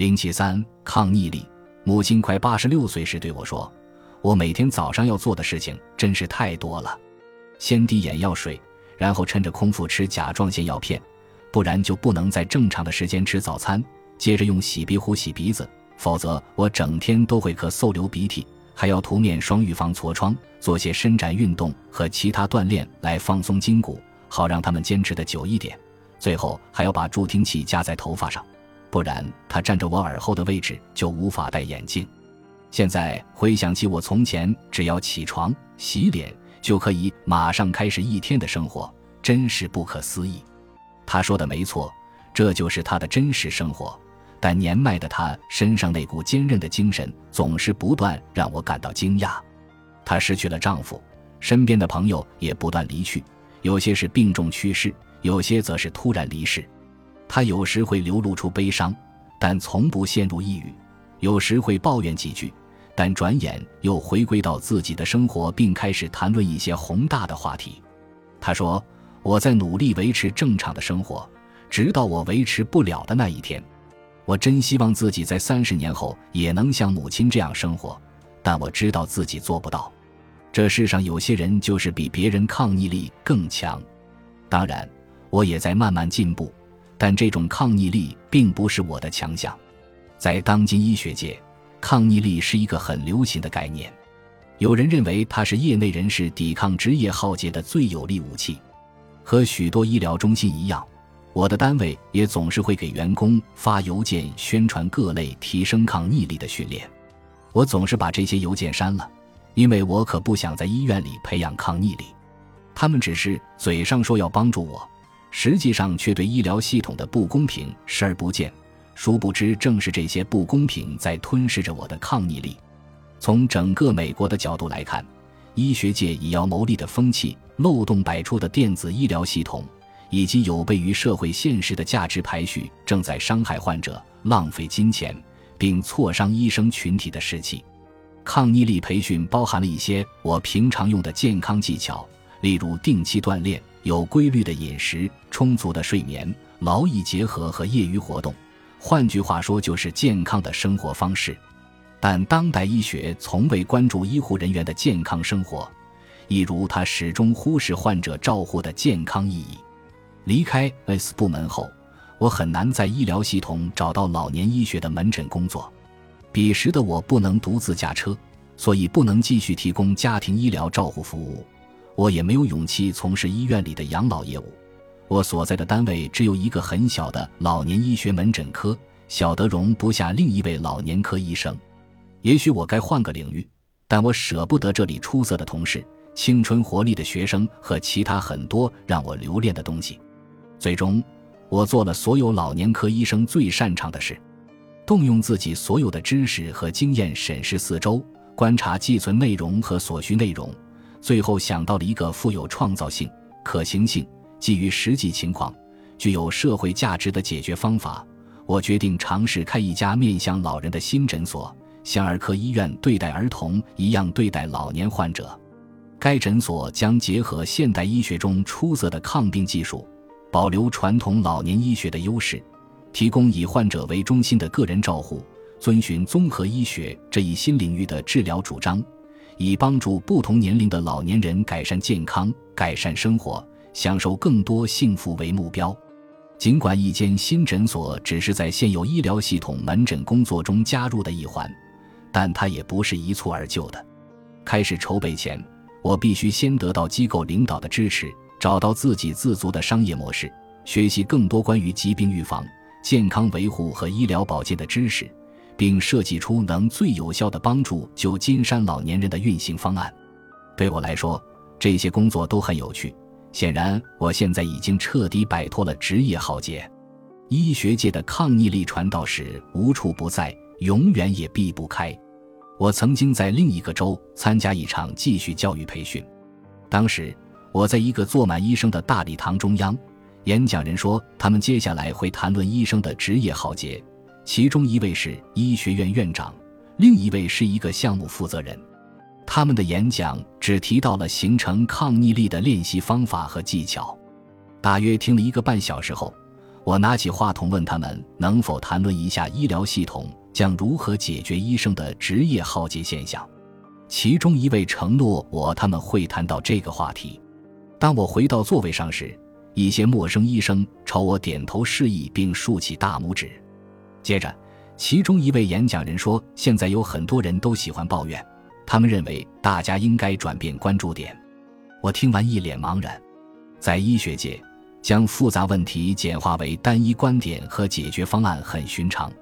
073抗逆力。母亲快86岁时对我说，我每天早上要做的事情真是太多了，先滴眼药水，然后趁着空腹吃甲状腺药片，不然就不能在正常的时间吃早餐，接着用洗鼻壶洗鼻子，否则我整天都会咳嗽流鼻涕，还要涂面霜预防痤疮，做些伸展运动和其他锻炼来放松筋骨，好让他们坚持的久一点，最后还要把助听器夹在头发上，不然他占着我耳后的位置就无法戴眼镜。现在回想起我从前只要起床洗脸就可以马上开始一天的生活，真是不可思议。他说的没错，这就是他的真实生活，但年迈的他身上那股坚韧的精神总是不断让我感到惊讶。他失去了丈夫，身边的朋友也不断离去，有些是病重去世，有些则是突然离世。他有时会流露出悲伤，但从不陷入抑郁，有时会抱怨几句，但转眼又回归到自己的生活，并开始谈论一些宏大的话题。他说，我在努力维持正常的生活，直到我维持不了的那一天。我真希望自己在30年后也能像母亲这样生活，但我知道自己做不到。这世上有些人就是比别人抗逆力更强。当然，我也在慢慢进步，但这种抗逆力并不是我的强项。在当今医学界，抗逆力是一个很流行的概念。有人认为它是业内人士抵抗职业浩劫的最有力武器。和许多医疗中心一样，我的单位也总是会给员工发邮件宣传各类提升抗逆力的训练。我总是把这些邮件删了，因为我可不想在医院里培养抗逆力。他们只是嘴上说要帮助我，实际上却对医疗系统的不公平视而不见，殊不知正是这些不公平在吞噬着我的抗逆力。从整个美国的角度来看，医学界以要牟利的风气、漏洞百出的电子医疗系统，以及有悖于社会现实的价值排序，正在伤害患者、浪费金钱，并挫伤医生群体的士气。抗逆力培训包含了一些我平常用的健康技巧，例如定期锻炼、有规律的饮食、充足的睡眠、劳逸结合和业余活动，换句话说就是健康的生活方式。但当代医学从未关注医护人员的健康生活，一如他始终忽视患者照护的健康意义。离开 S 部门后，我很难在医疗系统找到老年医学的门诊工作。彼时的我不能独自驾车，所以不能继续提供家庭医疗照护服务，我也没有勇气从事医院里的养老业务。我所在的单位只有一个很小的老年医学门诊科，小得容不下另一位老年科医生。也许我该换个领域，但我舍不得这里出色的同事、青春活力的学生和其他很多让我留恋的东西。最终，我做了所有老年科医生最擅长的事，动用自己所有的知识和经验审视四周，观察寄存内容和所需内容，最后想到了一个富有创造性、可行性、基于实际情况、具有社会价值的解决方法。我决定尝试开一家面向老人的新诊所，像儿科医院对待儿童一样对待老年患者。该诊所将结合现代医学中出色的抗病技术，保留传统老年医学的优势，提供以患者为中心的个人照护，遵循综合医学这一新领域的治疗主张，以帮助不同年龄的老年人改善健康、改善生活、享受更多幸福为目标。尽管一间新诊所只是在现有医疗系统门诊工作中加入的一环，但它也不是一蹴而就的。开始筹备前，我必须先得到机构领导的支持，找到自给自足的商业模式，学习更多关于疾病预防、健康维护和医疗保健的知识，并设计出能最有效地帮助旧金山老年人的运行方案。对我来说，这些工作都很有趣。显然，我现在已经彻底摆脱了职业浩劫。医学界的抗逆力传道士无处不在，永远也避不开。我曾经在另一个州参加一场继续教育培训，当时我在一个坐满医生的大礼堂中央，演讲人说他们接下来会谈论医生的职业浩劫，其中一位是医学院院长，另一位是一个项目负责人。他们的演讲只提到了形成抗逆力的练习方法和技巧。大约听了1个半小时后，我拿起话筒问他们能否谈论一下医疗系统将如何解决医生的职业浩劫现象。其中一位承诺我他们会谈到这个话题。当我回到座位上时，一些陌生医生朝我点头示意并竖起大拇指。接着其中一位演讲人说，现在有很多人都喜欢抱怨，他们认为大家应该转变关注点。我听完一脸茫然。在医学界，将复杂问题简化为单一观点和解决方案很寻常。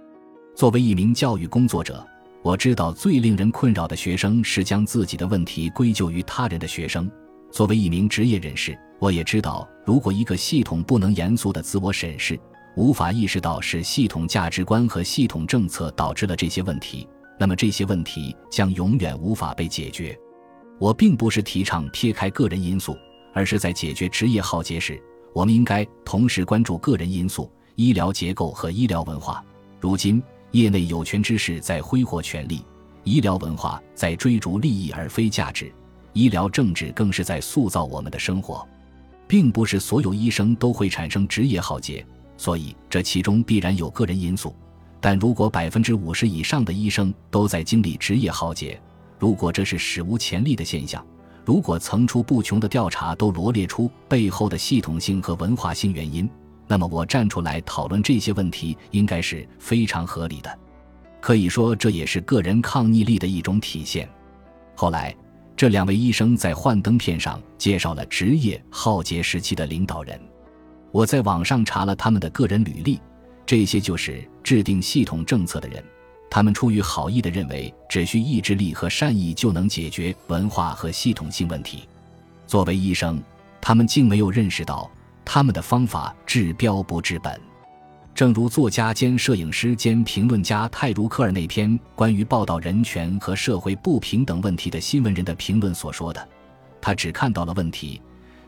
作为一名教育工作者，我知道最令人困扰的学生是将自己的问题归咎于他人的学生。作为一名职业人士，我也知道如果一个系统不能严肃地自我审视，无法意识到是系统价值观和系统政策导致了这些问题，那么这些问题将永远无法被解决。我并不是提倡撇开个人因素，而是在解决职业浩劫时，我们应该同时关注个人因素、医疗结构和医疗文化。如今业内有权之士在挥霍权力，医疗文化在追逐利益而非价值，医疗政治更是在塑造我们的生活。并不是所有医生都会产生职业浩劫，所以这其中必然有个人因素。但如果 50% 以上的医生都在经历职业浩劫，如果这是史无前例的现象，如果层出不穷的调查都罗列出背后的系统性和文化性原因，那么我站出来讨论这些问题应该是非常合理的。可以说这也是个人抗逆力的一种体现。后来这两位医生在幻灯片上介绍了职业浩劫时期的领导人。我在网上查了他们的个人履历，这些就是制定系统政策的人。他们出于好意地认为只需意志力和善意就能解决文化和系统性问题。作为医生，他们竟没有认识到他们的方法治标不治本。正如作家兼摄影师兼评论家泰茹科尔那篇关于报道人权和社会不平等问题的新闻人的评论所说的，他只看到了问题，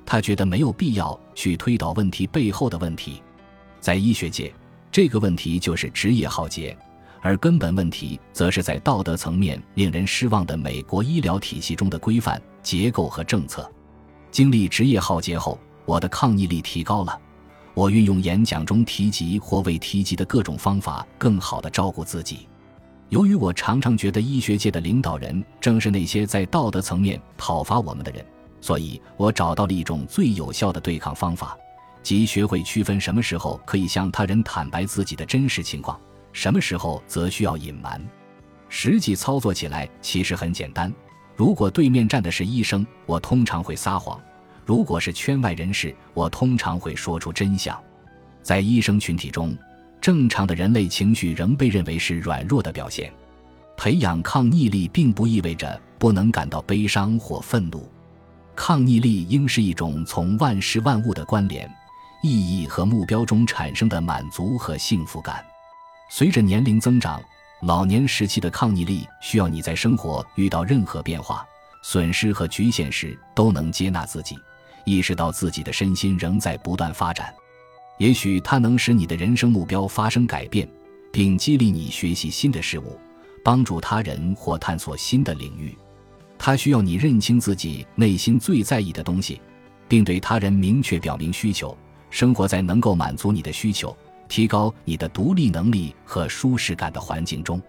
他觉得没有必要去推导问题背后的问题。在医学界，这个问题就是职业浩劫，而根本问题则是在道德层面令人失望的美国医疗体系中的规范、结构和政策。经历职业浩劫后，我的抗逆力提高了，我运用演讲中提及或未提及的各种方法更好地照顾自己。由于我常常觉得医学界的领导人正是那些在道德层面讨伐我们的人，所以我找到了一种最有效的对抗方法，即学会区分什么时候可以向他人坦白自己的真实情况，什么时候则需要隐瞒。实际操作起来其实很简单，如果对面站的是医生，我通常会撒谎；如果是圈外人士，我通常会说出真相。在医生群体中，正常的人类情绪仍被认为是软弱的表现。培养抗逆力并不意味着不能感到悲伤或愤怒，抗逆力应是一种从万事万物的关联、意义和目标中产生的满足和幸福感。随着年龄增长，老年时期的抗逆力需要你在生活遇到任何变化、损失和局限时都能接纳自己，意识到自己的身心仍在不断发展。也许它能使你的人生目标发生改变，并激励你学习新的事物，帮助他人或探索新的领域。它需要你认清自己内心最在意的东西，并对他人明确表明需求，生活在能够满足你的需求、提高你的独立能力和舒适感的环境中。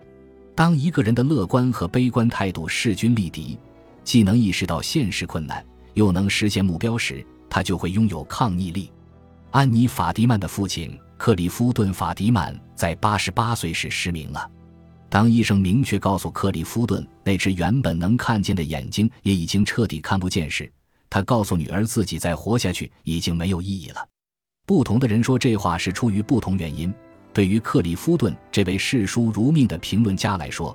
当一个人的乐观和悲观态度势均力敌，既能意识到现实困难，又能实现目标时，他就会拥有抗逆力。安妮·法迪曼的父亲克里夫顿·法迪曼在88岁时失明了。当医生明确告诉克里夫顿那只原本能看见的眼睛也已经彻底看不见时，他告诉女儿自己再活下去已经没有意义了。不同的人说这话是出于不同原因，对于克里夫顿这位视书如命的评论家来说，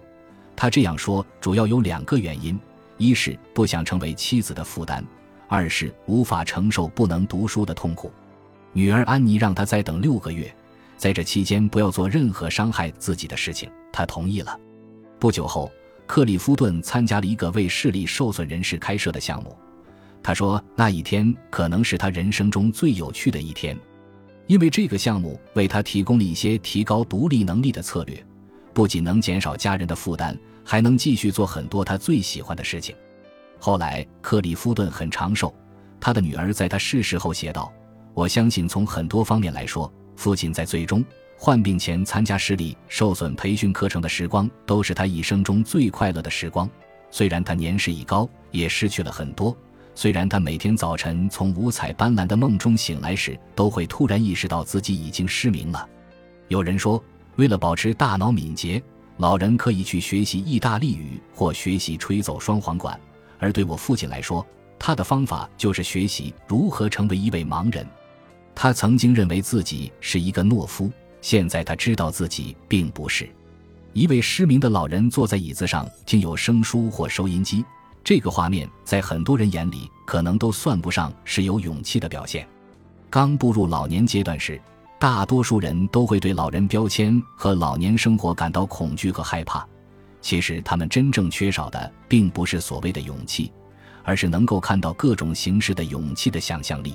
他这样说主要有两个原因：一是不想成为妻子的负担，二是无法承受不能读书的痛苦。女儿安妮让他再等6个月，在这期间不要做任何伤害自己的事情，他同意了。不久后，克里夫顿参加了一个为视力受损人士开设的项目。他说那一天可能是他人生中最有趣的一天，因为这个项目为他提供了一些提高独立能力的策略，不仅能减少家人的负担，还能继续做很多他最喜欢的事情。后来克里夫顿很长寿，他的女儿在他逝世后写道，我相信从很多方面来说，父亲在最终患病前参加视力受损培训课程的时光都是他一生中最快乐的时光。虽然他年事已高，也失去了很多，虽然他每天早晨从五彩斑斓的梦中醒来时都会突然意识到自己已经失明了。有人说，为了保持大脑敏捷，老人可以去学习意大利语或学习吹奏双簧管，而对我父亲来说，他的方法就是学习如何成为一位盲人。他曾经认为自己是一个懦夫，现在他知道自己并不是。一位失明的老人坐在椅子上听有声书或收音机，这个画面在很多人眼里可能都算不上是有勇气的表现。刚步入老年阶段时，大多数人都会对老人标签和老年生活感到恐惧和害怕，其实他们真正缺少的并不是所谓的勇气，而是能够看到各种形式的勇气的想象力。